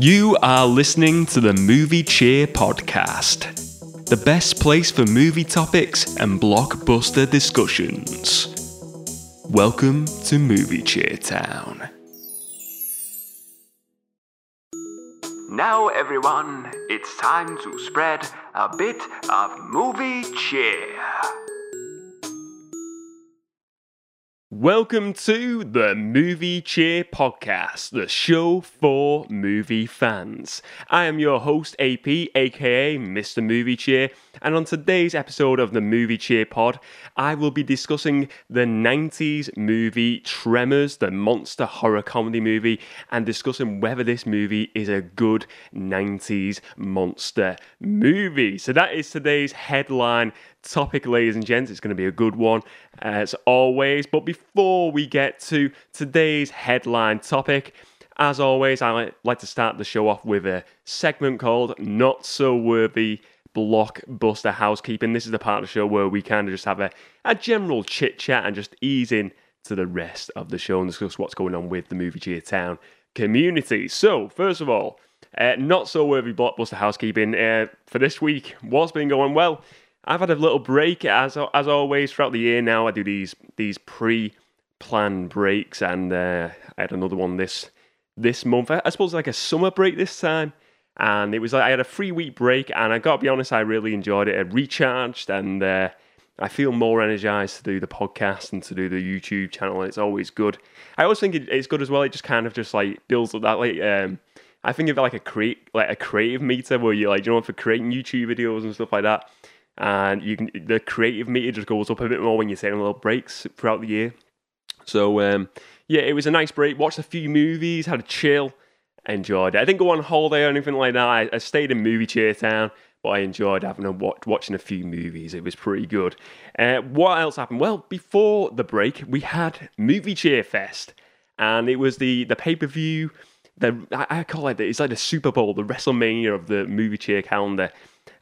You are listening to the Movie Cheer Podcast, the best place for movie topics and blockbuster discussions. Welcome to Movie Cheer Town. Now everyone, it's time to spread a bit of movie cheer. Welcome to the Movie Cheer Podcast, the show for movie fans. I am your host, AP, aka Mr. Movie Cheer, and on today's episode of the Movie Cheer Pod, I will be discussing the 90s movie Tremors, the monster horror comedy movie, and discussing whether this movie is a good 90s monster movie. So that is today's headline topic, ladies and gents. It's going to be a good one, as always. But before we get to today's headline topic, as always, I like to start the show off with a segment called Not-So-Worthy Blockbuster Housekeeping. This is the part of the show where we kind of just have a general chit-chat and just ease in to the rest of the show and discuss what's going on with the Movie Cheer Town community. So, first of all, Not-So-Worthy Blockbuster Housekeeping for this week. What's been going well? I've had a little break, as always, throughout the year now. I do these pre-planned breaks, and I had another one this month. I suppose like a summer break this time, and it was like I had a 3-week break, and I gotta be honest, I really enjoyed it. I recharged, and I feel more energized to do the podcast and to do the YouTube channel, and it's always good. I always think it's good as well. It just kind of just like builds up that like... I think of it like a creative meter where you're like, you know, for creating YouTube videos and stuff like that. And you can, the creative meter just goes up a bit more when you're taking little breaks throughout the year. So, yeah, it was a nice break. Watched a few movies, had a chill, enjoyed it. I didn't go on holiday or anything like that. I stayed in Movie Cheer Town, but I enjoyed having watching a few movies. It was pretty good. What else happened? Well, before the break, we had Movie Cheer Fest. And it was the pay-per-view, I call it, it's like the Super Bowl, the WrestleMania of the Movie Cheer calendar.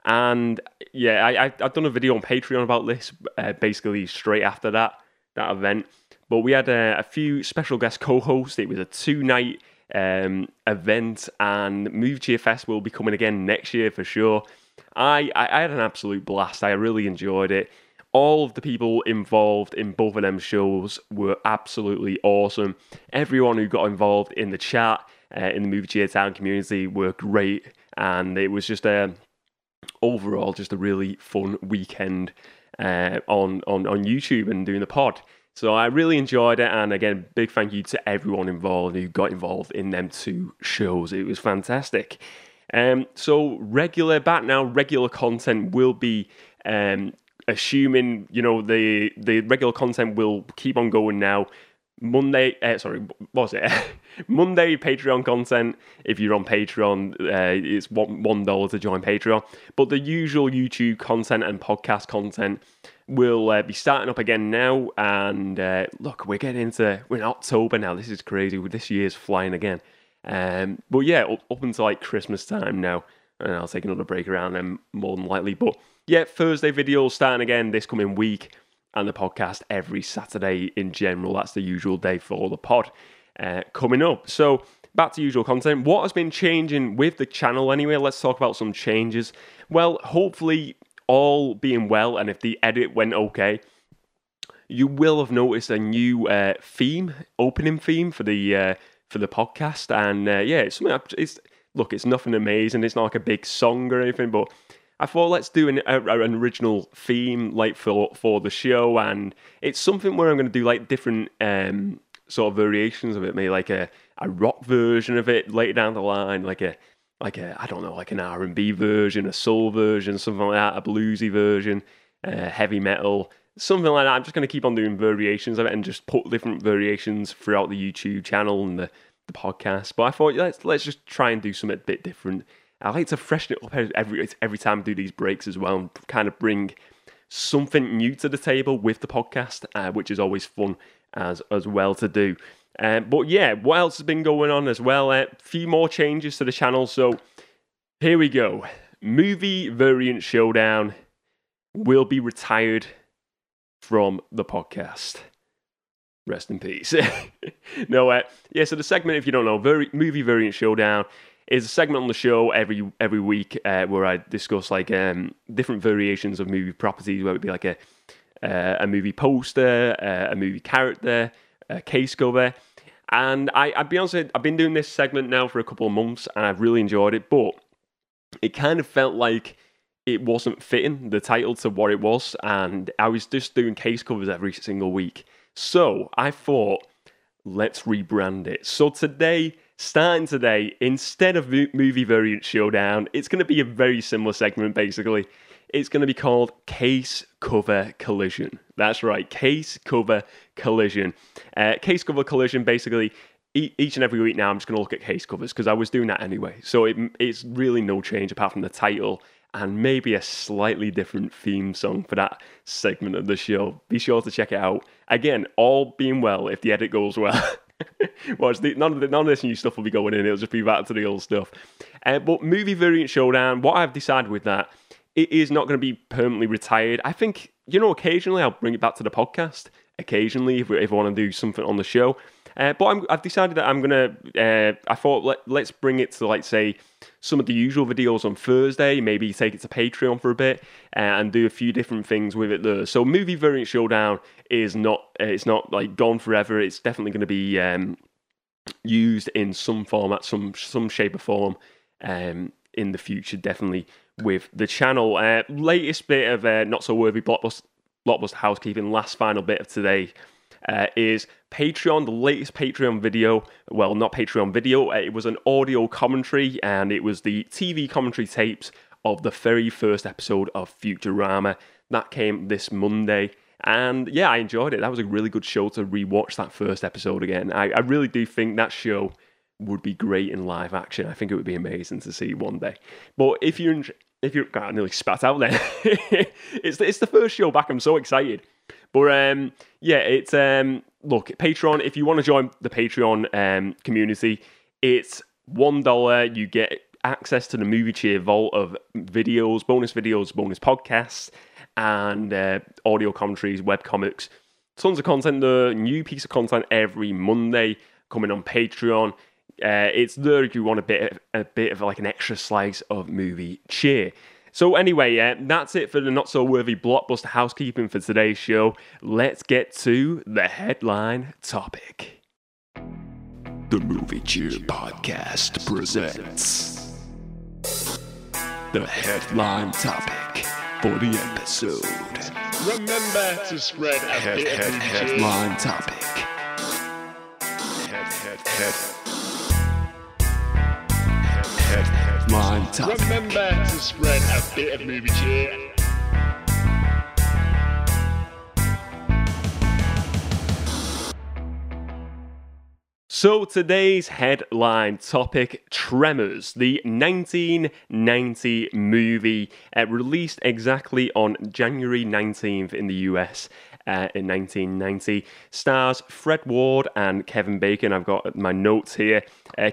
And yeah, I've done a video on Patreon about this, basically straight after that event. But we had a few special guest co-hosts. It was a 2-night event, and Movie Cheer Fest will be coming again next year for sure. I had an absolute blast. I really enjoyed it. All of the people involved in both of them shows were absolutely awesome. Everyone who got involved in the chat, in the Movie Cheer Town community, were great, and it was just overall just a really fun weekend on YouTube and doing the pod. So I really enjoyed it, and again, big thank you to everyone involved who got involved in them 2 shows. It was fantastic. So regular content will be, assuming, you know, the regular content will keep on going now. Monday Patreon content. If you're on Patreon, it's $1 to join Patreon. But the usual YouTube content and podcast content will be starting up again now. And look, we're in October now. This is crazy. This year's flying again. But yeah, up until like Christmas time now. And I'll take another break around then, more than likely. But yeah, Thursday videos starting again this coming week. And the podcast every Saturday in general. That's the usual day for the pod coming up. So back to usual content. What has been changing with the channel anyway? Let's talk about some changes. Well, hopefully all being well, and if the edit went okay, you will have noticed a new opening theme for the podcast. And yeah, it's something. Look, it's nothing amazing. It's not like a big song or anything, but I thought let's do an original theme like for the show, and it's something where I'm going to do like different sort of variations of it, maybe like a rock version of it later down the line, like a I don't know, like an R&B version, a soul version, something like that, a bluesy version, heavy metal, something like that. I'm just going to keep on doing variations of it and just put different variations throughout the YouTube channel and the podcast. But I thought let's just try and do something a bit different. I like to freshen it up every time I do these breaks as well, and kind of bring something new to the table with the podcast, which is always fun as well to do. But yeah, what else has been going on as well? A few more changes to the channel. So here we go. Movie Variant Showdown will be retired from the podcast. Rest in peace. No, yeah, so the segment, if you don't know, Movie Variant Showdown, is a segment on the show every week where I discuss like different variations of movie properties, where it would be like a movie poster, a movie character, a case cover. And I'll be honest, I've been doing this segment now for a couple of months and I've really enjoyed it, but it kind of felt like it wasn't fitting the title to what it was, and I was just doing case covers every single week. So I thought, let's rebrand it. So today, starting today, instead of Movie Variant Showdown, it's going to be a very similar segment basically. It's going to be called Case Cover Collision. That's right, Case Cover Collision. Case Cover Collision, basically, each and every week now I'm just going to look at case covers because I was doing that anyway. So it's really no change apart from the title and maybe a slightly different theme song for that segment of the show. Be sure to check it out. Again, all being well, if the edit goes well. Watch none of this new stuff will be going in. It'll just be back to the old stuff. But Movie Variant Showdown, what I've decided with that, it is not going to be permanently retired. I think, you know, occasionally I'll bring it back to the podcast. Occasionally, if I want to do something on the show. But I've decided that I'm going to... I thought, let's bring it to, like, say, some of the usual videos on Thursday. Maybe take it to Patreon for a bit and do a few different things with it there. So Movie Variant Showdown is not... it's not, like, gone forever. It's definitely going to be used in some format, some shape or form in the future, definitely, with the channel. Latest bit of Not-So-Worthy Blockbuster Housekeeping, last final bit of today, is Patreon, the latest Patreon video. Well, not Patreon video, it was an audio commentary, and it was the TV commentary tapes of the very first episode of Futurama. That came this Monday, and yeah, I enjoyed it. That was a really good show to rewatch that first episode again. I really do think that show would be great in live action. I think it would be amazing to see one day. But if you're, God, I nearly spat out there. It's the first show back. I'm so excited. But yeah, it's look, Patreon. If you want to join the Patreon community, it's $1. You get access to the Movie Cheer vault of videos, bonus podcasts, and audio commentaries, web comics, tons of content. The new piece of content every Monday coming on Patreon. It's there if you want a bit of like an extra slice of movie cheer. So anyway, that's it for the Not-So-Worthy Blockbuster Housekeeping for today's show. Let's get to the headline topic. The Movie Cheer Podcast presents the headline topic for the episode. Remember to spread a bit of headline topic. Headline topic. Remember to spread a bit of movie cheer. So today's headline topic, Tremors, the 1990 movie, released exactly on January 19th in the US. In 1990, stars Fred Ward and Kevin Bacon. I've got my notes here.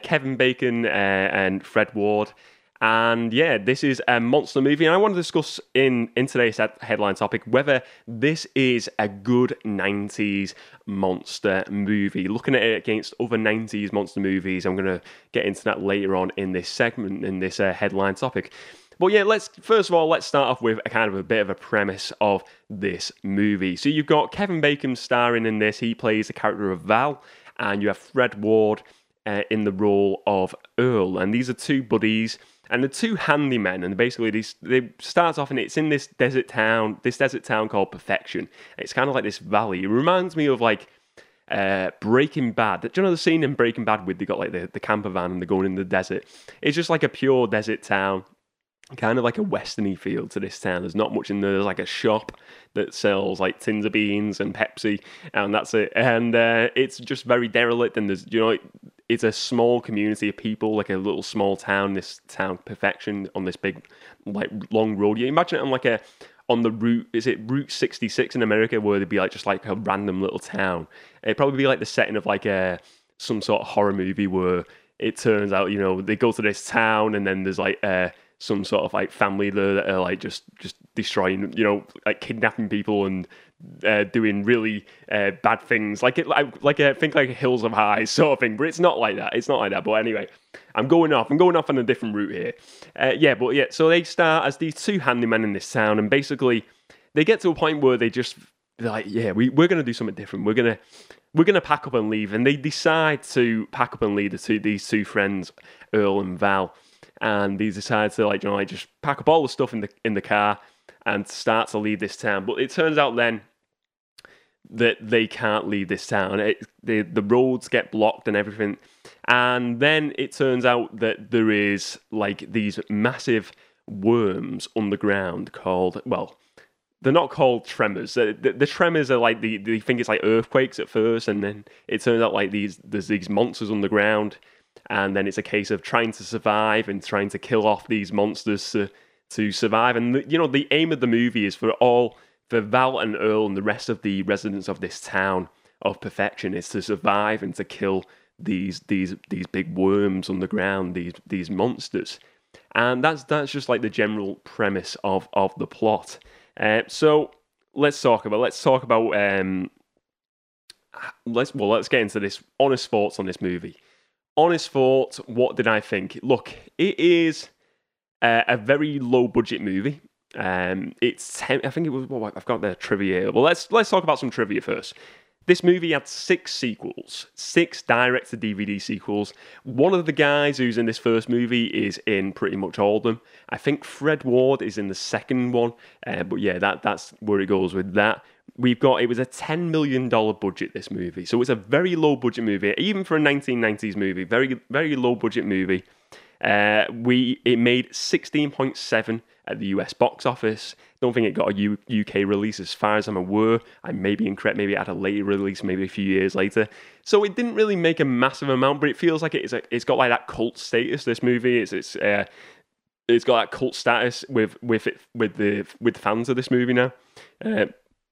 Kevin Bacon and Fred Ward. And yeah, this is a monster movie. And I want to discuss in today's headline topic whether this is a good 90s monster movie. Looking at it against other 90s monster movies, I'm going to get into that later on in this segment, in this headline topic. But yeah, let's start off with a bit of a premise of this movie. So you've got Kevin Bacon starring in this. He plays the character of Val, and you have Fred Ward in the role of Earl. And these are two buddies, and they're two handymen. And basically, they start off, and it's in this desert town called Perfection. And it's kind of like this valley. It reminds me of like Breaking Bad. Do you know the scene in Breaking Bad where they got like the camper van and they're going in the desert? It's just like a pure desert town. Kind of like a westerny feel to this town. There's not much in there. There's like a shop that sells like tins of beans and Pepsi, and that's it. And it's just very derelict. And there's, you know, it's a small community of people, like a little small town. This town, Perfection, on this big, like long road. You imagine it on like on the route. Is it Route 66 in America, where there'd be like just like a random little town? It'd probably be like the setting of like some sort of horror movie where it turns out, you know, they go to this town and then there's like some sort of like family there that are like just destroying, you know, like kidnapping people and doing really bad things, like Hills of Highs sort of thing. But it's not like that. It's not like that. But anyway, I'm going off on a different route here. So they start as these two handymen in this town, and basically they get to a point where they just like, yeah, we're going to do something different. We're gonna pack up and leave. And they decide to pack up and leave these two friends, Earl and Val, and they decide to just pack up all the stuff in the car and start to leave this town. But it turns out then that they can't leave this town. The roads get blocked and everything. And then it turns out that there is these massive worms underground called, well, they're not called tremors. The tremors are they think it's earthquakes at first, and then it turns out there's these monsters underground, and then it's a case of trying to survive and trying to kill off these monsters to survive. And the aim of the movie is for Val and Earl and the rest of the residents of this town of Perfection is to survive and to kill these big worms underground, these monsters, and that's just the general premise of the plot. So let's talk about let's get into this. Honest thoughts on this movie. Honest thoughts. What did I think? Look, it is a very low budget movie. I think it was. Well, I've got the trivia here. Well, let's talk about some trivia first. This movie had 6 sequels, 6 direct-to-DVD sequels. One of the guys who's in this first movie is in pretty much all of them. I think Fred Ward is in the second one, but yeah, that's where it goes with that. It was a $10 million budget, this movie, so it's a very low-budget movie, even for a 1990s movie, very, very low-budget movie. It made $16.7 million at the US box office. Don't think it got a UK release as far as I'm aware. I may be incorrect, maybe it had a later release, maybe a few years later. So it didn't really make a massive amount, but it feels like it's got that cult status, this movie. It's got that cult status with the fans of this movie now.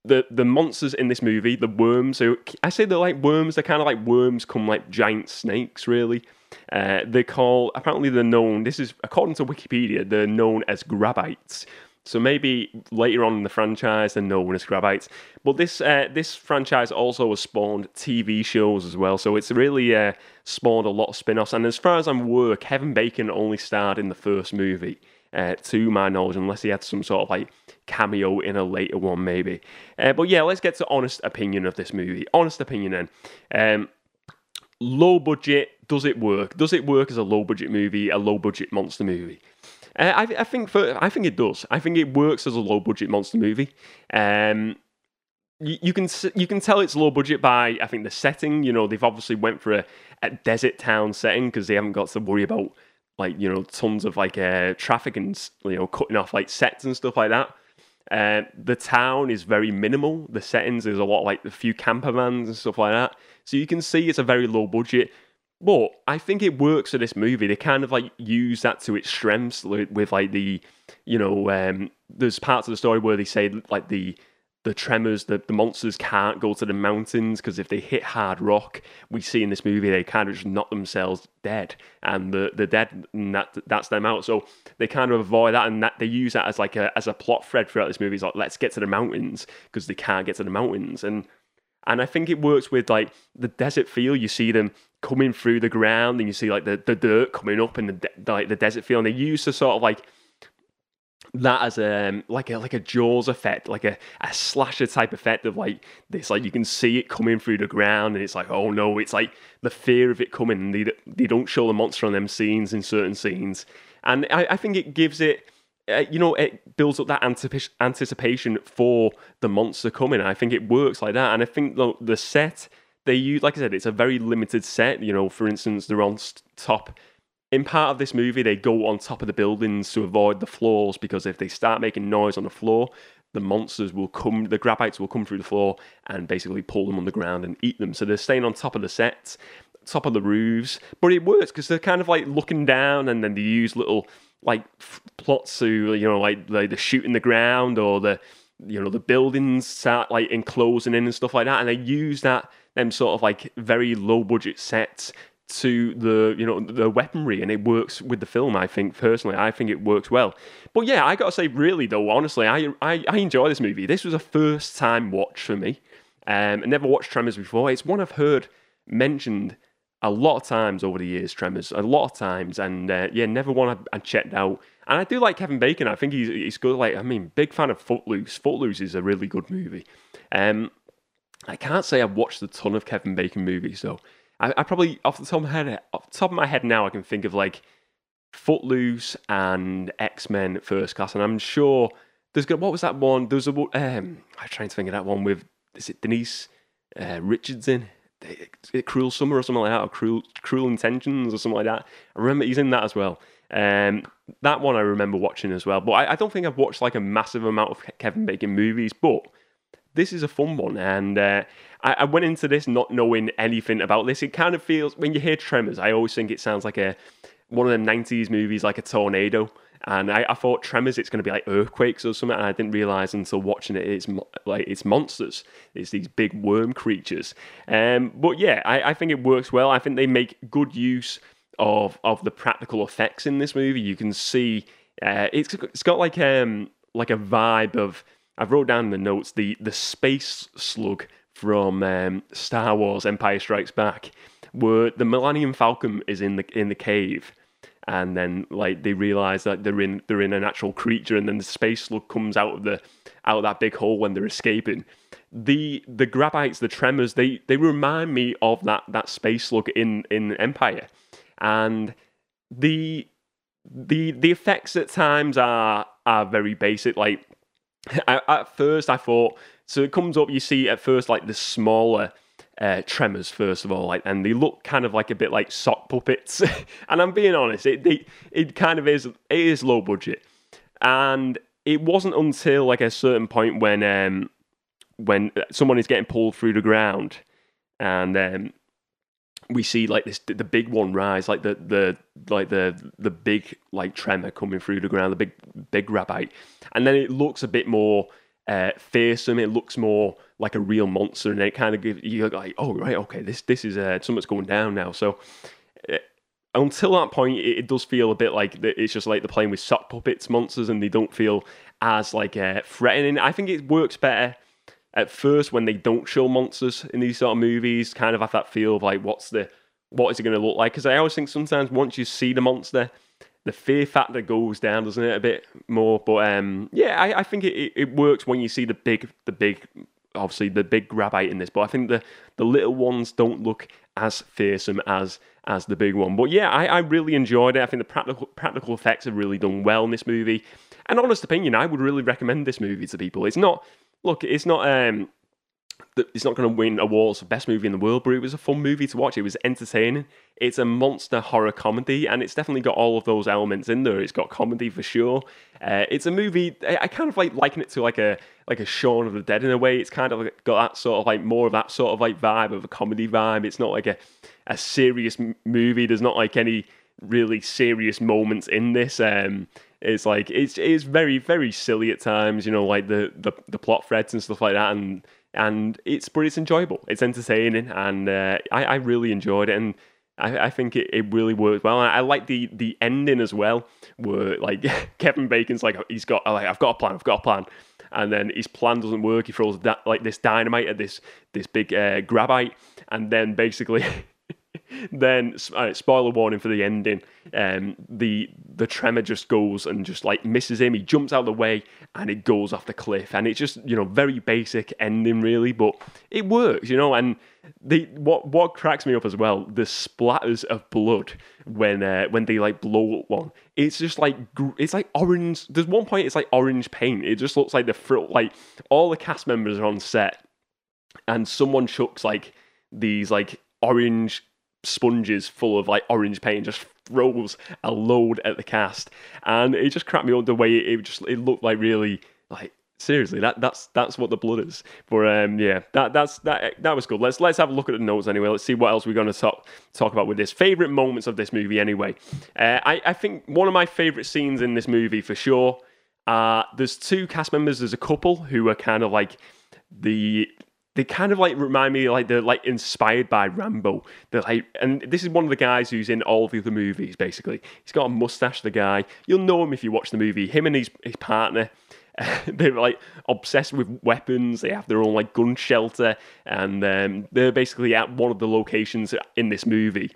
The monsters in this movie, the worms, so I say they're like worms, they're kind of like worms come like giant snakes, really. Apparently they're known, this is according to Wikipedia, they're known as Graboids. So maybe later on in the franchise they're known as Graboids. But this franchise also has spawned TV shows as well, so it's really spawned a lot of spin-offs. And as far as I'm aware, Kevin Bacon only starred in the first movie, to my knowledge, unless he had some sort of cameo in a later one maybe. But yeah, let's get to honest opinion of this movie. Honest opinion then. Low budget, does it work? Does it work as a low budget movie, a low budget monster movie? I think it does. I think it works as a low budget monster movie. You can tell it's low budget by, I think, the setting. They've obviously went for a desert town setting because they haven't got to worry about tons of traffic and cutting off sets and stuff like that. The town is very minimal. The settings, there's a lot a few camper vans and stuff like that. So you can see it's a very low budget, but I think it works for this movie. They kind of use that to its strengths with there's parts of the story where they say the tremors, the monsters can't go to the mountains because if they hit hard rock, we see in this movie they kind of just knock themselves dead, and the dead, and that's them out. So they kind of avoid that, and that they use that as a plot thread throughout this movie. It's let's get to the mountains because they can't get to the mountains, and I think it works with the desert feel. You see them coming through the ground, and you see the dirt coming up, and the desert feel, and they use to sort of that as a Jaws effect, a slasher type effect of this, you can see it coming through the ground, and it's oh no, it's the fear of it coming, and they don't show the monster on them scenes, in certain scenes, and I think it gives it, it builds up that anticipation for the monster coming. I think it works like that, and I think the set they use, like I said, it's a very limited set. For instance, they're on top. In part of this movie, they go on top of the buildings to avoid the floors, because if they start making noise on the floor, the monsters will come, the Graboids will come through the floor and basically pull them on the ground and eat them. So they're staying on top of the sets, top of the roofs, but it works because they're kind of looking down, and then they use little plots to, the shoot in the ground, or the buildings start enclosing in and stuff like that, and they use that, them sort of very low budget sets to the, you know, the weaponry, and it works with the film. I think personally, I think it works well. But yeah, I gotta say, really though, honestly, I enjoy this movie. This was a first time watch for me. I never watched Tremors before. It's one I've heard mentioned a lot of times over the years, Tremors, a lot of times, and yeah, never one I checked out. And I do like Kevin Bacon. I think he's good. Like, I mean, big fan of Footloose. Footloose is a really good movie. I can't say I've watched a ton of Kevin Bacon movies though. I probably off the top of my head now I can think of like Footloose and X-Men First Class, and I'm sure there's got, what was that one? There's a I'm trying to think of that one with, is it Denise Richardson? Cruel Summer or something like that, or Cruel Intentions or something like that. I remember he's in that as well. That one I remember watching as well. But I don't think I've watched like a massive amount of Kevin Bacon movies, but this is a fun one. And I went into this not knowing anything about this. It kind of feels, when you hear Tremors, I always think it sounds like one of them 90s movies, like a tornado. And I thought Tremors, it's going to be like earthquakes or something, and I didn't realise until watching it, it's monsters. It's these big worm creatures. But yeah, I think it works well. I think they make good use of the practical effects in this movie. You can see it's got like a vibe of, I wrote down in the notes, the space slug from Star Wars: Empire Strikes Back, where the Millennium Falcon is in the cave. And then, like, they realise that they're in an actual creature, and then the space slug comes out of that big hole when they're escaping. The Graboids, the Tremors, they remind me of that space slug in Empire, and the effects at times are very basic. Like, at first I thought, so it comes up, you see at first like the smaller Tremors first of all, like, and they look kind of like a bit like sock puppets. And I'm being honest, it kind of is. It is low budget, and it wasn't until like a certain point when someone is getting pulled through the ground, and we see like the big one rise, like the big like tremor coming through the ground, the big Graboid, and then it looks a bit more fearsome. It looks more like a real monster, and it kind of gives you like, oh right, okay, this is something's going down now. So until that point, it does feel a bit like it's just like they're playing with sock puppets monsters, and they don't feel as like threatening. I think it works better at first when they don't show monsters in these sort of movies. Kind of have that feel of like, what is it going to look like? Because I always think sometimes once you see the monster, the fear factor goes down, doesn't it, a bit more? But yeah, I think it works when you see the big, obviously the big Graboid in this. But I think the little ones don't look as fearsome as the big one. But yeah, I really enjoyed it. I think the practical effects are really done well in this movie. And honest opinion, I would really recommend this movie to people. It's not going to win awards for best movie in the world, but it was a fun movie to watch. It was entertaining. It's a monster horror comedy, and it's definitely got all of those elements in there. It's got comedy for sure. It's a movie, I kind of liken it to like a Shaun of the Dead in a way. It's kind of got that sort of like, more of that sort of like vibe of a comedy vibe. It's not like a serious movie. There's not like any really serious moments in this. It's like, it's very, very silly at times, you know, like the plot threads and stuff like that, but it's enjoyable, it's entertaining, and I really enjoyed it, and I think it really worked well. And I like the ending as well, where like Kevin Bacon's like, he's got like, I've got a plan, and then his plan doesn't work. He throws that like this dynamite at this big Graboid, and then basically then, spoiler warning for the ending, the tremor just goes and just like misses him. He jumps out of the way and it goes off the cliff, and it's just, you know, very basic ending really, but it works, you know. And what cracks me up as well, the splatters of blood when they like blow up one. It's just like, it's like orange. There's one point it's like orange paint. It just looks like like all the cast members are on set, and someone chucks like these like orange sponges full of like orange paint, just throws a load at the cast, and it just cracked me up the way it looked like, really, like, seriously, that's what the blood is. But yeah, that was good. Let's have a look at the notes anyway. Let's see what else we're going to talk about with this. Favorite moments of this movie anyway. I think one of my favorite scenes in this movie for sure. There's two cast members. There's a couple who are kind of like the they kind of like remind me, like they're like inspired by Rambo. They're like, and this is one of the guys who's in all the other movies. Basically, he's got a mustache. The guy, you'll know him if you watch the movie. Him and his partner, they're like obsessed with weapons. They have their own like gun shelter, and they're basically at one of the locations in this movie,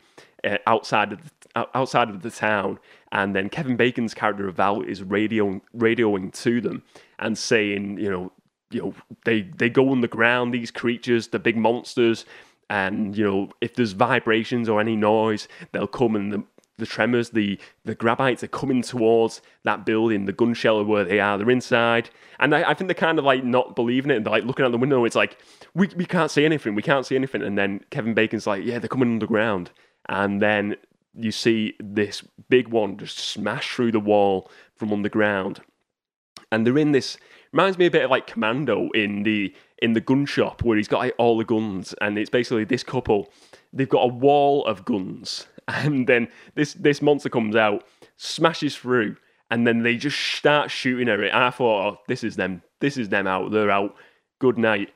outside of the town. And then Kevin Bacon's character of Val is radioing to them and saying, you know, they go underground, these creatures, the big monsters, and, you know, if there's vibrations or any noise, they'll come, and the Tremors, the Graboids are coming towards that building, the gun shelter where they are, they're inside. And I think they're kind of like not believing it, and they're like looking out the window, it's like, we can't see anything, we can't see anything. And then Kevin Bacon's like, yeah, they're coming underground. And then you see this big one just smash through the wall from underground. And they're in this, reminds me a bit of like Commando in the gun shop, where he's got like all the guns, and it's basically this couple, they've got a wall of guns, and then this monster comes out, smashes through, and then they just start shooting at it. And I thought, oh, this is them out, they're out, good night.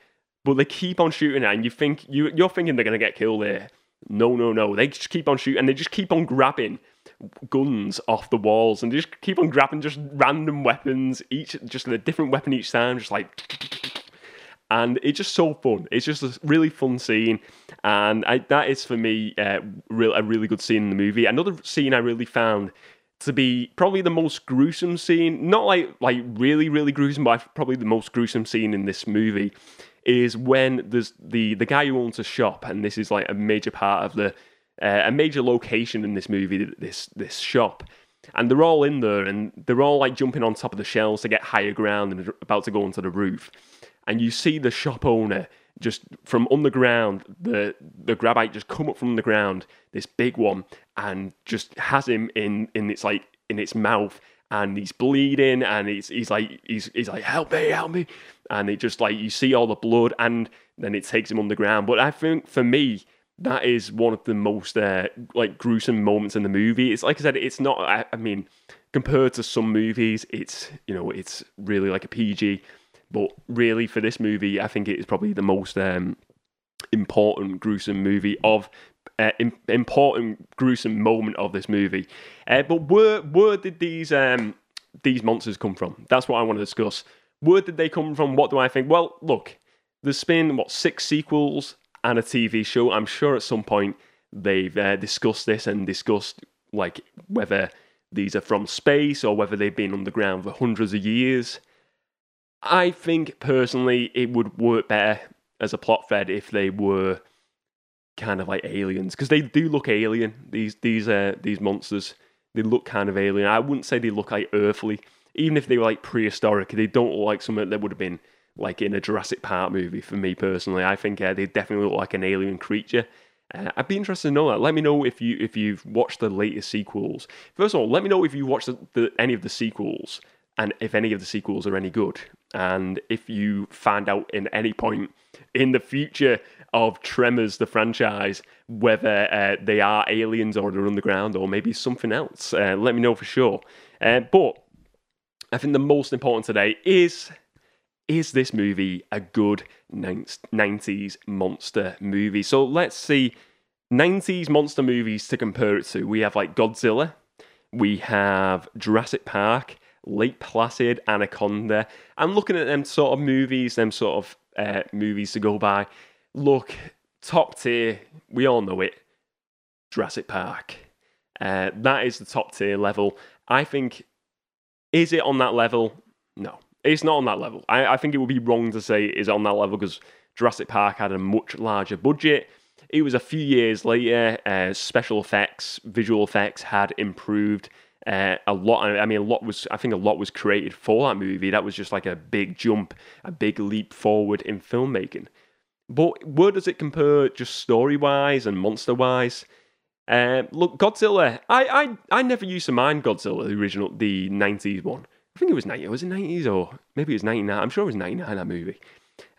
But they keep on shooting at it, and you think, you're thinking they're going to get killed there. No. They just keep on shooting, and they just keep on grabbing guns off the walls, and they just keep on grabbing just random weapons, just a different weapon each time, just like, and it's just so fun. It's just a really fun scene, and that is for me a really good scene in the movie. Another scene I really found to be probably the most gruesome scene, not like really really gruesome, but probably the most gruesome scene in this movie, is when there's the guy who owns a shop, and this is like a major part of a major location in this movie, this shop, and they're all in there, and they're all like jumping on top of the shelves to get higher ground, and about to go onto the roof, and you see the shop owner just from underground, the Grabite just come up from the ground, this big one, and just has him in its mouth. And he's bleeding, and he's like, help me, and it just like you see all the blood, and then it takes him underground. But I think for me, that is one of the most like gruesome moments in the movie. It's like I said, it's not. I mean, compared to some movies, it's, you know, it's really like a PG, but really for this movie, I think it is probably the most important gruesome movie of. Important gruesome moment of this movie, but where did these monsters come from? That's what I want to discuss. Where did they come from? What do I think? Well, look, there's been 6 sequels and a TV show. I'm sure at some point they've discussed this and discussed like whether these are from space or whether they've been underground for hundreds of years. I think personally it would work better as a plot thread if they were kind of like aliens, because they do look alien. These monsters, they look kind of alien. I wouldn't say they look like earthly, even if they were like prehistoric. They don't look like something that would have been like in a Jurassic Park movie. For me personally, I think they definitely look like an alien creature. I'd be interested to know that. Let me know if you've watched the latest sequels. First of all, let me know if you watched any of the sequels, and if any of the sequels are any good. And if you find out in any point in the future of Tremors, the franchise, whether they are aliens or they're underground or maybe something else, let me know for sure. But I think the most important today is this movie a good 90s monster movie? So let's see 90s monster movies to compare it to. We have like Godzilla, we have Jurassic Park, Lake Placid, Anaconda. I'm looking at them sort of movies to go by. Look, top tier, we all know it, Jurassic Park. That is the top tier level. I think, is it on that level? No, it's not on that level. I think it would be wrong to say it is on that level, because Jurassic Park had a much larger budget. It was a few years later. Special effects, visual effects had improved. I think a lot was created for that movie. That was just like a big jump, a big leap forward in filmmaking. But where does it compare just story-wise and monster-wise? Look, Godzilla, I never used to mind Godzilla, the original, the 90s one. I think it was 90, was it 90s or maybe it was 99, I'm sure it was 99, that movie.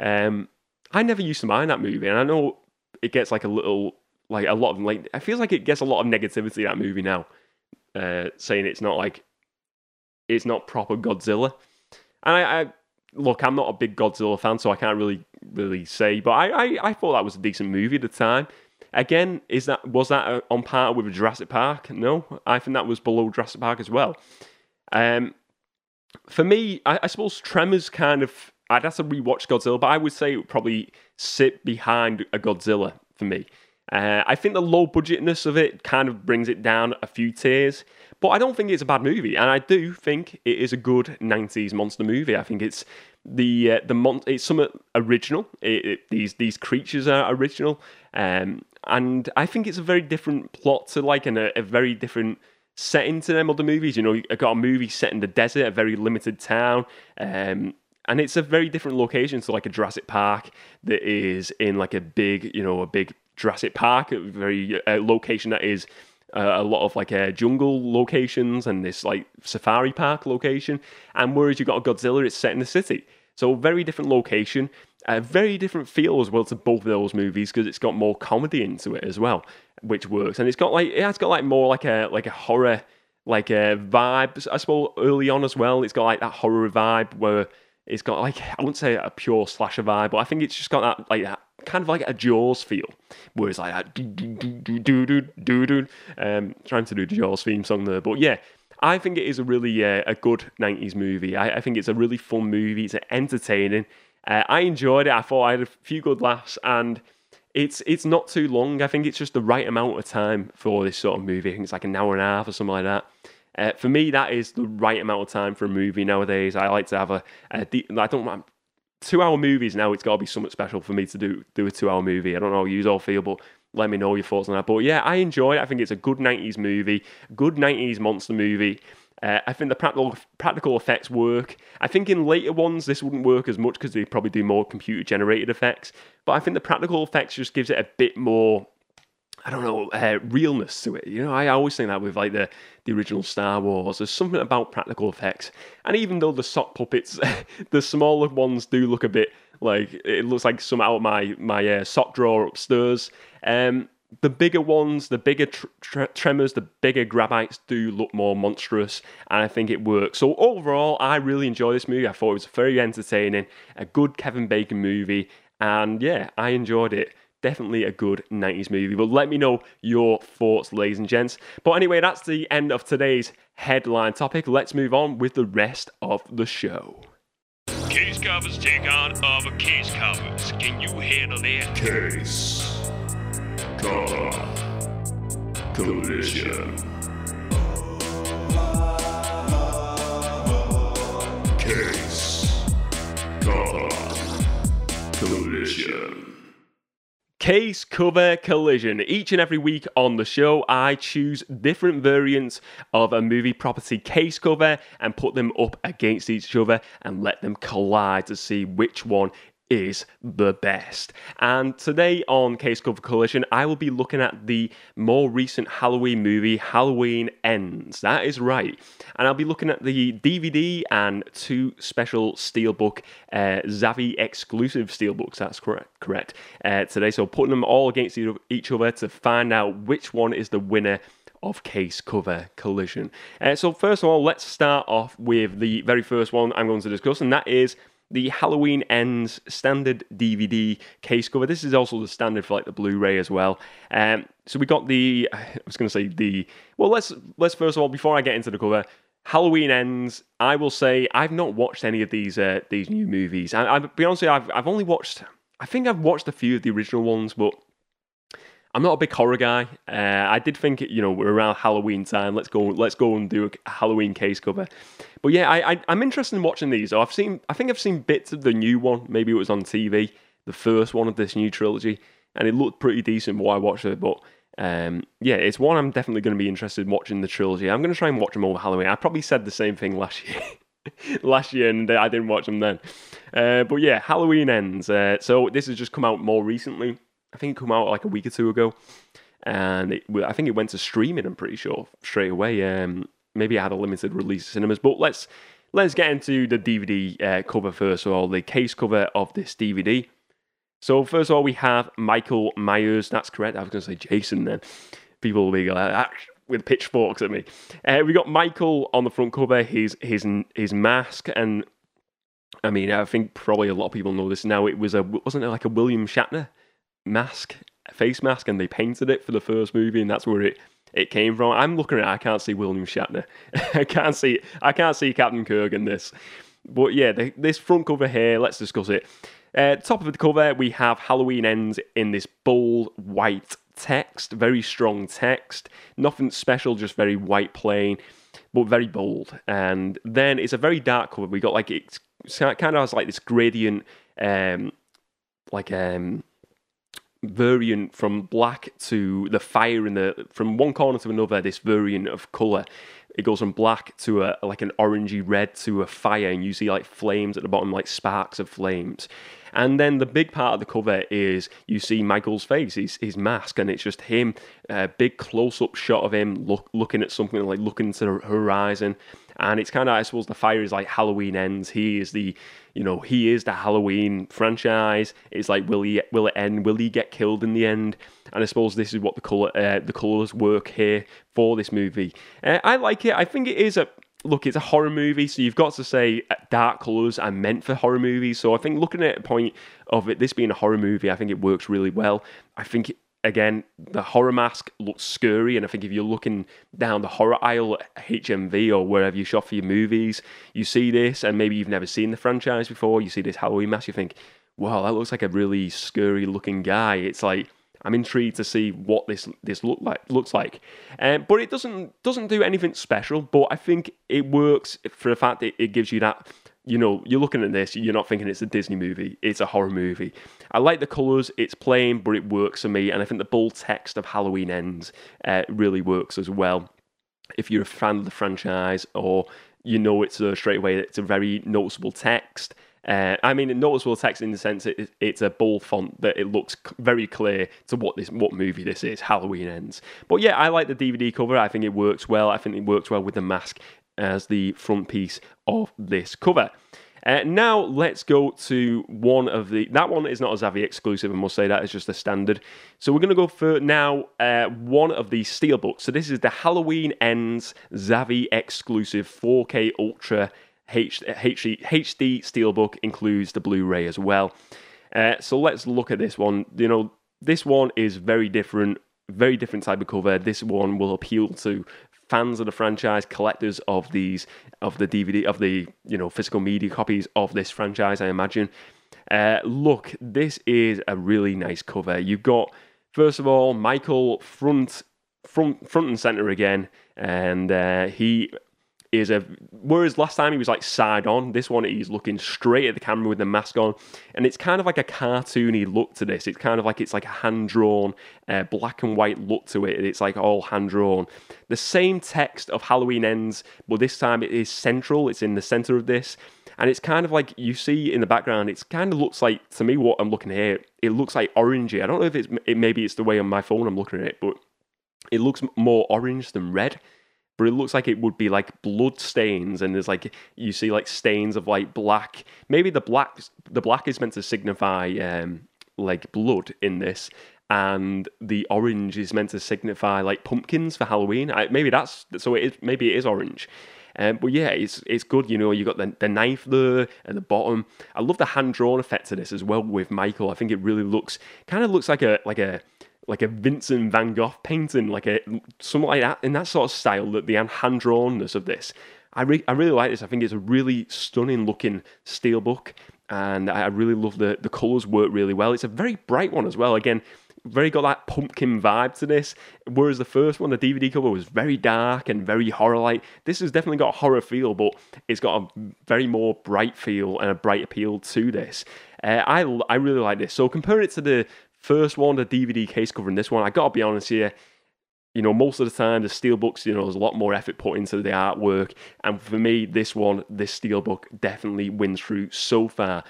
I never used to mind that movie, and I know it gets like a little, like a lot of, like, I feel like it gets a lot of negativity, that movie now. Saying it's not like, it's not proper Godzilla, and I'm not a big Godzilla fan, so I can't really really say, but I thought that was a decent movie at the time. Again, was that on par with Jurassic Park? No, I think that was below Jurassic Park as well. For me, I suppose Tremors kind of, I'd have to rewatch Godzilla, but I would say it would probably sit behind a Godzilla for me. I think the low budgetness of it kind of brings it down a few tiers, but I don't think it's a bad movie, and I do think it is a good 90s monster movie. I think it's it's somewhat original. These creatures are original, and I think it's a very different plot to like a very different setting to them other movies. You know, you've got a movie set in the desert, a very limited town. And it's a very different location to like a Jurassic Park that is in like a big Jurassic Park, a location that is a lot of like jungle locations and this like safari park location. And whereas you've got a Godzilla, it's set in the city. So very different location, a very different feel as well to both of those movies because it's got more comedy into it as well, which works. And it's got more like a horror like a vibe, I suppose, early on as well. It's got like that horror vibe where it's got like, I wouldn't say a pure slasher vibe, but I think it's just got that like that kind of like a Jaws feel, where it's like that do do do. Trying to do the Jaws theme song there, but yeah, I think it is a really a good 90s movie. I think it's a really fun movie. It's entertaining. I enjoyed it. I thought I had a few good laughs, and it's not too long. I think it's just the right amount of time for this sort of movie. I think it's like an hour and a half or something like that. For me, that is the right amount of time for a movie nowadays. I like to have I don't mind 2 hour movies now. It's got to be something special for me to do a 2 hour movie. I don't know how you all feel, but let me know your thoughts on that. But yeah, I enjoy it. I think it's a good 90s movie, good 90s monster movie. I think the practical effects work. I think in later ones, this wouldn't work as much because they probably do more computer-generated effects. But I think the practical effects just gives it a bit more, I don't know, realness to it. You know, I always think that with like the original Star Wars, there's something about practical effects. And even though the sock puppets, the smaller ones do look a bit like, it looks like some out of my sock drawer upstairs. The bigger ones, the bigger Tremors, the bigger Graboids do look more monstrous, and I think it works. So overall, I really enjoy this movie. I thought it was very entertaining, a good Kevin Bacon movie, and yeah, I enjoyed it. Definitely a good 90s movie, but let me know your thoughts, ladies and gents. But anyway, that's the end of today's headline topic. Let's move on with the rest of the show. Case covers take on other case covers. Can you handle that? Case Cover Collision. Case Cover Collision. Case Cover Collision. Each and every week on the show, I choose different variants of a movie property case cover and put them up against each other and let them collide to see which one is the best. And today on Case Cover Collision, I will be looking at the more recent Halloween movie, Halloween Ends. That is right. And I'll be looking at the DVD and two special steelbook, Zavvi exclusive steelbooks, that's correct, today. So putting them all against each other to find out which one is the winner of Case Cover Collision. So first of all, let's start off with the very first one I'm going to discuss, and that is the Halloween Ends standard DVD case cover. This is also the standard for like the Blu-ray as well. So we got let's first of all, before I get into the cover, Halloween Ends, I will say I've not watched any of these new movies. I'll be honest with you, I think I've watched a few of the original ones, but I'm not a big horror guy. I did think, you know, we're around Halloween time. Let's go and do a Halloween case cover. But yeah, I'm interested in watching these. So I think I've seen bits of the new one. Maybe it was on TV, the first one of this new trilogy, and it looked pretty decent while I watched it. But yeah, it's one I'm definitely going to be interested in watching the trilogy. I'm going to try and watch them over Halloween. I probably said the same thing last year, and I didn't watch them then. But yeah, Halloween Ends. So this has just come out more recently. I think it came out like a week or two ago, and I think it went to streaming, I'm pretty sure, straight away. Maybe it had a limited release at cinemas, but let's get into the DVD cover first of all, the case cover of this DVD. So first of all, we have Michael Myers. That's correct. I was going to say Jason then. People will be like, ah, with pitchforks at me. We got Michael on the front cover, his mask, and I mean, I think probably a lot of people know this now. It was wasn't it like a William Shatner mask, face mask, and they painted it for the first movie, and that's where it came from. I'm looking at it, I can't see William Shatner. I can't see Captain Kirk in this. But yeah, this front cover here, let's discuss it. Top of the cover, we have Halloween Ends in this bold white text, very strong text. Nothing special, just very white plain, but very bold. And then it's a very dark cover. We got like, it kind of has like this gradient, variant from black to the fire from one corner to another, this variant of colour. It goes from black to like an orangey red to a fire, and you see like flames at the bottom, like sparks of flames. And then the big part of the cover is you see Michael's face, his mask, and it's just him, a big close-up shot of him looking at something, like looking to the horizon. And it's kind of, I suppose, the fire is like Halloween Ends. He is the, you know, he is the Halloween franchise. It's like, will it end? Will he get killed in the end? And I suppose this is what the colours work here for this movie. I like it. I think it is it's a horror movie, so you've got to say dark colours are meant for horror movies. So I think looking at the point of it, this being a horror movie, I think it works really well. I think again, the horror mask looks scary, and I think if you're looking down the horror aisle at HMV or wherever you shop for your movies, you see this, and maybe you've never seen the franchise before, you see this Halloween mask, you think, wow, that looks like a really scary-looking guy. It's like, I'm intrigued to see what this looks like. But it doesn't do anything special, but I think it works for the fact that it gives you that, you know, you're looking at this, you're not thinking it's a Disney movie, it's a horror movie. I like the colours, it's plain, but it works for me, and I think the bold text of Halloween Ends really works as well. If you're a fan of the franchise, or you know it's straight away, it's a very noticeable text. I mean, noticeable text in the sense it's a bold font that it looks very clear to what movie this is, Halloween Ends. But yeah, I like the DVD cover, I think it works well, I think it works well with the mask as the front piece of this cover. Now let's go to one of that one is not a Zavvi exclusive, I must say, that is just a standard. So we're going to go for now one of the steelbooks. So this is the Halloween Ends Zavvi exclusive 4K Ultra HD steelbook, includes the Blu-ray as well. So let's look at this one. You know, this one is very different type of cover. This one will appeal to fans of the franchise, collectors of the you know, physical media copies of this franchise, I imagine. Look, this is a really nice cover. You've got, first of all, Michael front and center again, and he is whereas last time he was like side on, this one he's looking straight at the camera with the mask on, and it's kind of like a cartoony look to this. It's kind of like, it's like a hand-drawn black and white look to it. It's like all hand-drawn. The same text of Halloween Ends, but this time it is central. It's in the center of this, and it's kind of like, you see in the background, it's kind of looks like, to me what I'm looking at here, it looks like orangey. I don't know if maybe it's the way on my phone I'm looking at it, but it looks more orange than red. But it looks like it would be like blood stains, and there's like, you see like stains of like black. Maybe the black is meant to signify like blood in this, and the orange is meant to signify like pumpkins for Halloween. Maybe that's so. It is, maybe it is orange. But yeah, it's good. You know, you got the knife there at the bottom. I love the hand drawn effect to this as well with Michael. I think it really looks like a Vincent van Gogh painting, something like that, in that sort of style, that the hand-drawnness of this. I really like this. I think it's a really stunning-looking steelbook, and I really love the colours work really well. It's a very bright one as well. Again, very got that pumpkin vibe to this, whereas the first one, the DVD cover, was very dark and very horror-like. This has definitely got a horror feel, but it's got a very more bright feel and a bright appeal to this. I really like this. So compare it to the first one, the DVD case cover, in this one, I gotta be honest here, you know, most of the time the steelbooks, you know, there's a lot more effort put into the artwork, and for me, this steelbook definitely wins through so far.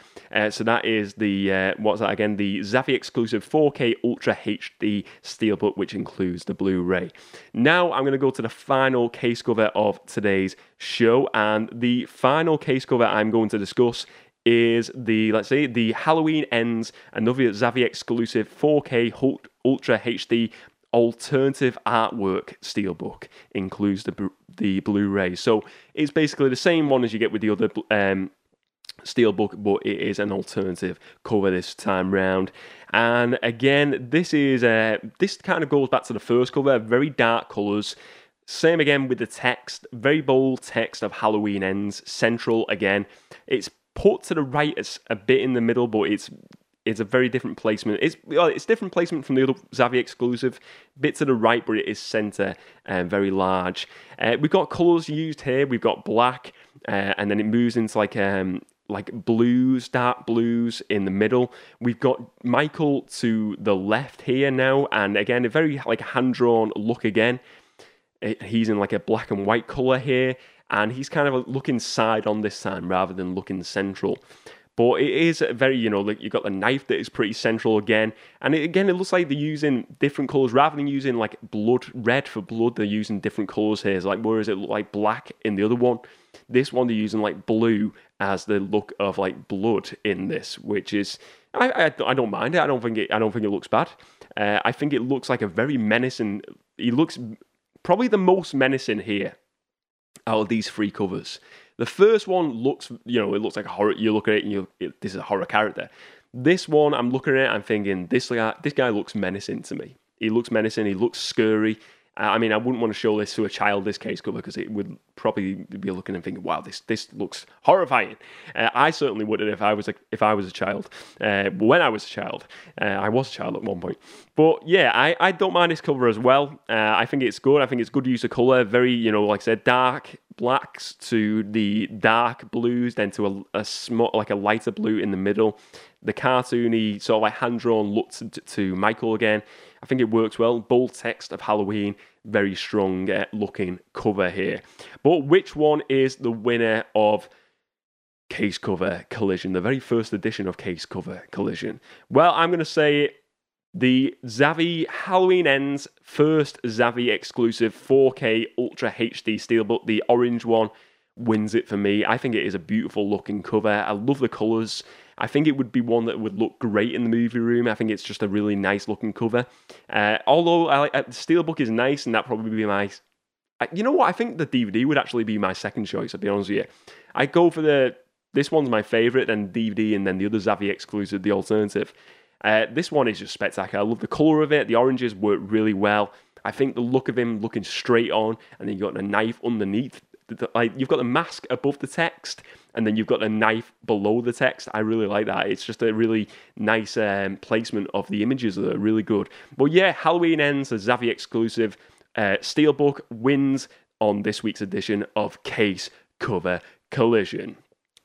So that is the what's that again? The Zavvi exclusive 4K Ultra HD steelbook, which includes the Blu-ray. Now I'm going to go to the final case cover of today's show, and the final case cover I'm going to discuss is the Halloween Ends, another Zavvi exclusive 4K Ultra HD alternative artwork steelbook, includes the Blu-ray. So it's basically the same one as you get with the other Steelbook, but it is an alternative cover this time round. And again, this is this kind of goes back to the first cover, very dark colours. Same again with the text, very bold text of Halloween Ends, central again. It's put to the right, it's a bit in the middle, but it's a very different placement. It's different placement from the other Zavvi exclusive. Bit to the right, but it is centre and very large. We've got colours used here. We've got black, and then it moves into like blues, dark blues in the middle. We've got Michael to the left here now, and again, a very like hand-drawn look again. He's in like a black and white colour here, and he's kind of looking side on this time rather than looking central. But it is very, you know, like you've got the knife that is pretty central again. And it looks like they're using different colours. Rather than using like blood, red for blood, they're using different colours here. It's like, whereas it looked like black in the other one, this one they're using like blue as the look of like blood in this, which is, I don't mind it. I don't think it looks bad. I think it looks like a very menacing, he looks probably the most menacing here out of these three covers. The first one looks, you know, it looks like a horror. You look at it and this is a horror character. This one, I'm looking at it, I'm thinking, this guy looks menacing to me. He looks menacing, he looks scary. I mean, I wouldn't want to show this to a child, this case cover, because it would probably be looking and thinking, wow, this looks horrifying. I certainly would have if I was a child. When I was a child. I was a child at one point. But yeah, I don't mind this cover as well. I think it's good. I think it's good use of colour. Very, you know, like I said, dark blacks to the dark blues, then to a lighter blue in the middle. The cartoony, sort of like hand-drawn look to Michael again. I think it works well. Bold text of Halloween, very strong looking cover here. But which one is the winner of Case Cover Collision, the very first edition of Case Cover Collision? Well, I'm going to say the Zavvi Halloween Ends first Zavvi exclusive 4K Ultra HD Steelbook, the orange one, wins it for me. I think it is a beautiful looking cover. I love the colours. I think it would be one that would look great in the movie room. I think it's just a really nice looking cover. Although the Steelbook is nice, and that probably be my... You know what? I think the DVD would actually be my second choice, I'll be honest with you. I go for the... This one's my favourite, then DVD, and then the other Zavvi exclusive, the alternative. This one is just spectacular. I love the colour of it. The oranges work really well. I think the look of him looking straight on, and then you've got a knife underneath. You've got the mask above the text, and then you've got a knife below the text. I really like that. It's just a really nice placement of the images that are really good. But yeah, Halloween Ends, the Zavvi exclusive Steelbook, wins on this week's edition of Case Cover Collision.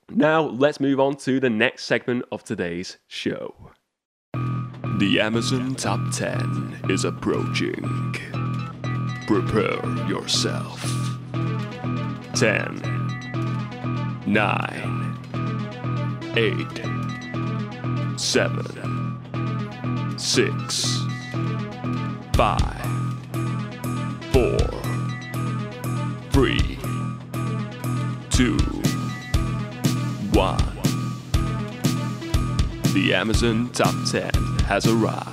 Now, let's move on to the next segment of today's show. The Amazon Top 10 is approaching. Prepare yourself. 10, 9, 8, 7, 6, 5, 4, 3, 2, 1. The Amazon Top 10 has arrived.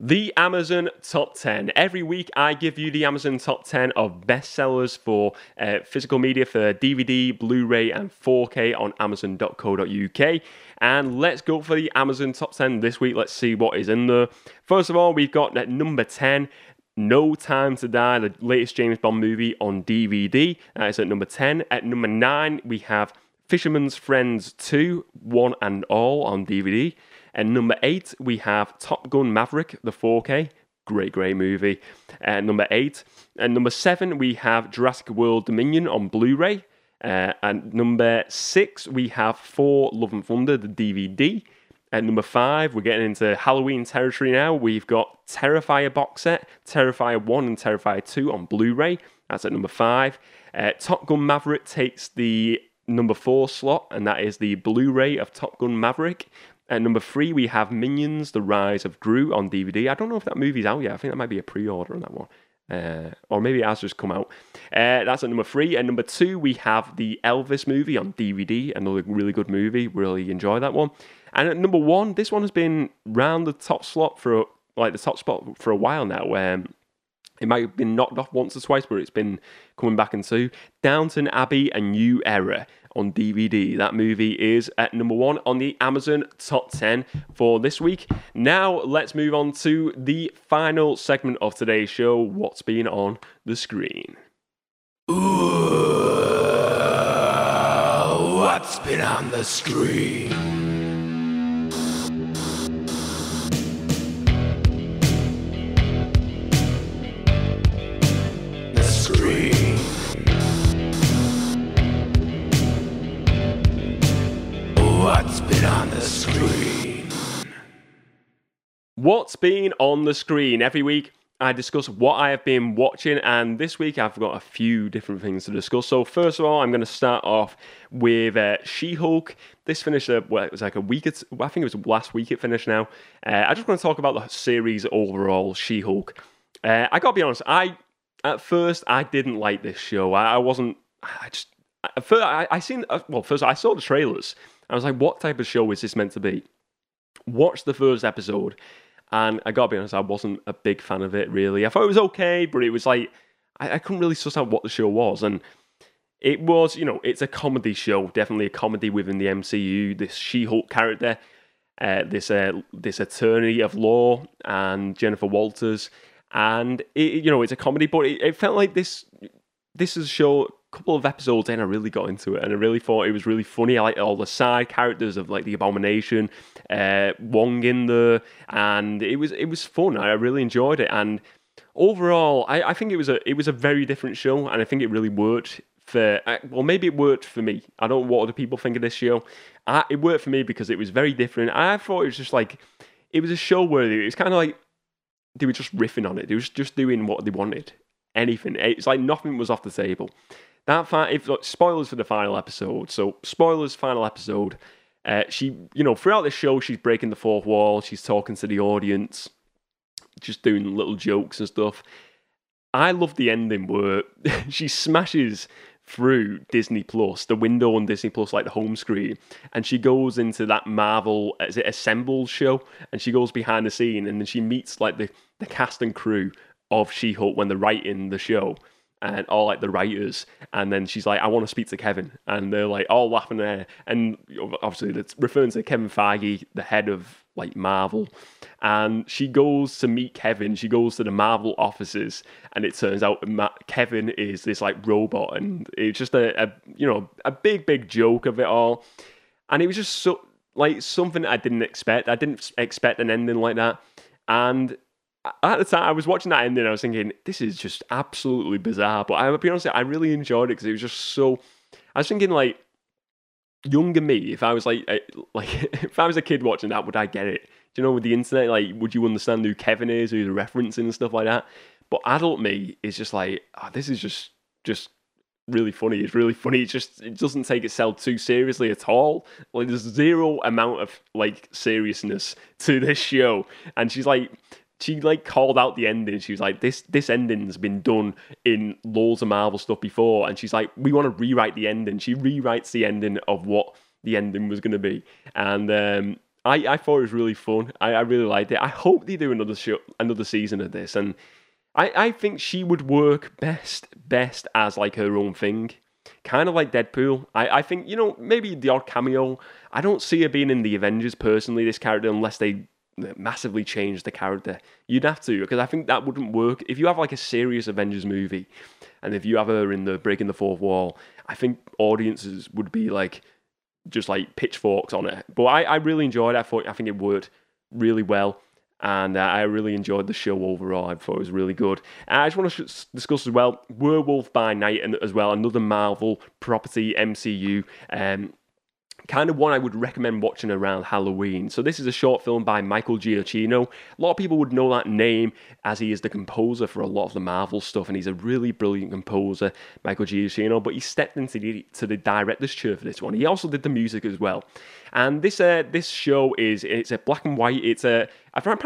The Amazon Top 10. Every week I give you the Amazon Top 10 of bestsellers for physical media, for DVD, Blu-ray and 4K on amazon.co.uk. And let's go for the Amazon Top 10 this week. Let's see what is in there. First of all, we've got at number 10, No Time to Die, the latest James Bond movie on DVD. That is at number 10. At number 9, we have Fisherman's Friends 2, One and All on DVD. At number 8, we have Top Gun Maverick, the 4K. Great, great movie. At number 8. At number 7, we have Jurassic World Dominion on Blu-ray. At number 6, we have For Love and Thunder, the DVD. At number 5, we're getting into Halloween territory now. We've got Terrifier box set, Terrifier 1 and Terrifier 2 on Blu-ray. That's at number 5. Top Gun Maverick takes the number 4 slot, and that is the Blu-ray of Top Gun Maverick. At number 3, we have Minions, The Rise of Gru on DVD. I don't know if that movie's out yet. I think that might be a pre-order on that one. Or maybe it has just come out. That's at number 3. At number 2, we have the Elvis movie on DVD. Another really good movie. Really enjoy that one. And at number 1, this one has been round the top slot for, like the top spot for a while now. It might have been knocked off once or twice, but it's been coming back and so. Downton Abbey, A New Era on DVD. That movie is at number 1 on the Amazon Top 10 for this week. Now, let's move on to the final segment of today's show, what's been on the screen. Ooh, what's been on the screen? What's been on the screen? Every week I discuss what I have been watching, and this week I've got a few different things to discuss. So first of all, I'm going to start off with She-Hulk. This finished, well, it was like a week, I think it was last week it finished now. I just want to talk about the series overall, She-Hulk. I got to be honest, at first I didn't like this show. I saw the trailers. I was like, what type of show is this meant to be? Watched the first episode. And I gotta be honest, I wasn't a big fan of it, really. I thought it was okay, but it was like, I couldn't really suss out what the show was. And it was, you know, it's a comedy show, definitely a comedy within the MCU. This She-Hulk character, this attorney of law, and Jennifer Walters. And, you know, it's a comedy, but it felt like this is a show. Couple of episodes in, I really got into it, and I really thought it was really funny. I liked all the side characters of like the Abomination, Wong in there, and it was fun. I really enjoyed it, and overall, I think it was a very different show, and I think it really worked for. Well, maybe it worked for me. I don't know what other people think of this show. It worked for me because it was very different. I thought it was just like it was a show worthy. It was kind of like they were just riffing on it. They were just doing what they wanted. Anything. It's like nothing was off the table. Spoilers for the final episode. So, spoilers, final episode. She, you know, throughout the show, she's breaking the fourth wall. She's talking to the audience, just doing little jokes and stuff. I love the ending where she smashes through Disney+, the window on Disney+, like the home screen, and she goes into that Marvel, is it Assembled show? And she goes behind the scene, and then she meets, like, the cast and crew of She-Hulk when they're writing the show. And all like the writers, and then she's like, I want to speak to Kevin, and they're like all laughing there, and obviously that's referring to Kevin Feige, the head of like Marvel, and she goes to meet Kevin, she goes to the Marvel offices, and it turns out Kevin is this like robot, and it's just a big joke of it all, and it was just so like something I didn't expect. I didn't expect an ending like that, and at the time, I was watching that ending, I was thinking, this is just absolutely bizarre. But I'll be honest, I really enjoyed it because it was just so. I was thinking, like, younger me, if I was if I was a kid watching that, would I get it? Do you know, with the internet, like, would you understand who Kevin is, who the referencing and stuff like that? But adult me is just like, oh, this is just really funny. It's really funny. It doesn't take itself too seriously at all. Like, there's zero amount of like seriousness to this show, and she's like. She, like, called out the ending. She was like, this ending's been done in loads of Marvel stuff before. And she's like, we want to rewrite the ending. She rewrites the ending of what the ending was going to be. And I thought it was really fun. I really liked it. I hope they do another season of this. And I think she would work best as, like, her own thing. Kind of like Deadpool. I think, you know, maybe the odd cameo. I don't see her being in the Avengers, personally, this character, unless they massively change the character. You'd have to, because I think that wouldn't work. If you have like a serious Avengers movie, and if you have her in the breaking the fourth wall, I think audiences would be like, just like pitchforks on it. But I really enjoyed it. I think it worked really well, and I really enjoyed the show overall. I thought it was really good. I just want to discuss as well, Werewolf by Night, and as well another Marvel property, MCU. Kind of one I would recommend watching around Halloween. So this is a short film by Michael Giacchino. A lot of people would know that name as he is the composer for a lot of the Marvel stuff, and he's a really brilliant composer, Michael Giacchino, but he stepped into the director's chair for this one. He also did the music as well. And this show it's a black and white, I think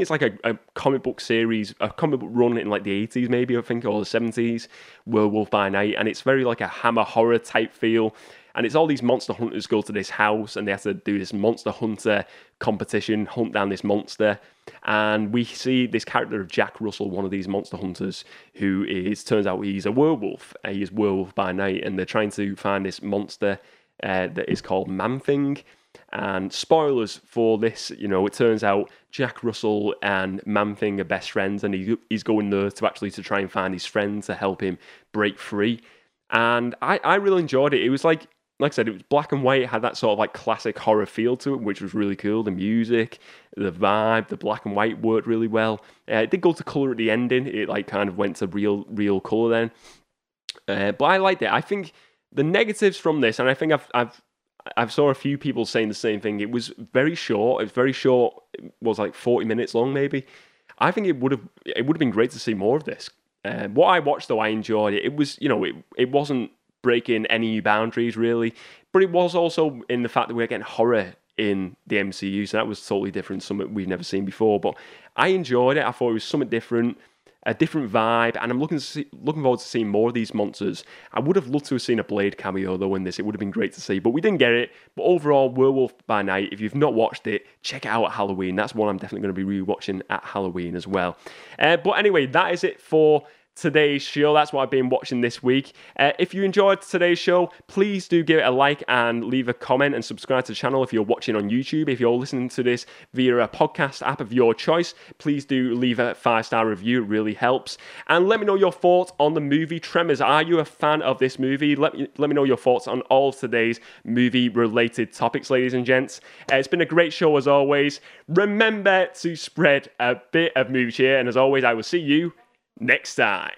it's like a comic book series, a comic book run in like the 80s maybe, I think, or the 70s, Werewolf by Night, and it's very like a Hammer horror type feel. And it's all these monster hunters go to this house and they have to do this monster hunter competition, hunt down this monster. And we see this character of Jack Russell, one of these monster hunters, who is, turns out he's a werewolf. He is Werewolf by Night, and they're trying to find this monster that is called Man-Thing. And spoilers for this, you know, it turns out Jack Russell and Man-Thing are best friends, and he's going there to actually to try and find his friend to help him break free. And I really enjoyed it. It was like I said, it was black and white. It had that sort of like classic horror feel to it, which was really cool. The music, the vibe, the black and white worked really well. It did go to colour at the ending. It like kind of went to real colour then. But I liked it. I think the negatives from this, and I think I've saw a few people saying the same thing. It was very short. It's very short. It was like 40 minutes long, maybe. I think it would have been great to see more of this. What I watched, though, I enjoyed it. It was, you know, it wasn't breaking any boundaries really, but it was also in the fact that we're getting horror in the MCU, so that was totally different, something we've never seen before. But I enjoyed it. I thought it was something different, a different vibe, and I'm looking forward to seeing more of these monsters. I would have loved to have seen a Blade cameo, though, in this. It would have been great to see, but we didn't get it. But overall, Werewolf by Night, if you've not watched it, check it out at Halloween. That's one I'm definitely going to be rewatching at Halloween as well. But anyway, that is it for today's show. That's what I've been watching this week. If you enjoyed today's show, please do give it a like and leave a comment and subscribe to the channel if you're watching on YouTube. If you're listening to this via a podcast app of your choice, please do leave a 5-star review. It really helps. And let me know your thoughts on the movie Tremors. Are you a fan of this movie? Let me know your thoughts on all of today's movie related topics, ladies and gents. It's been a great show as always. Remember to spread a bit of movie cheer, and as always, I will see you next time.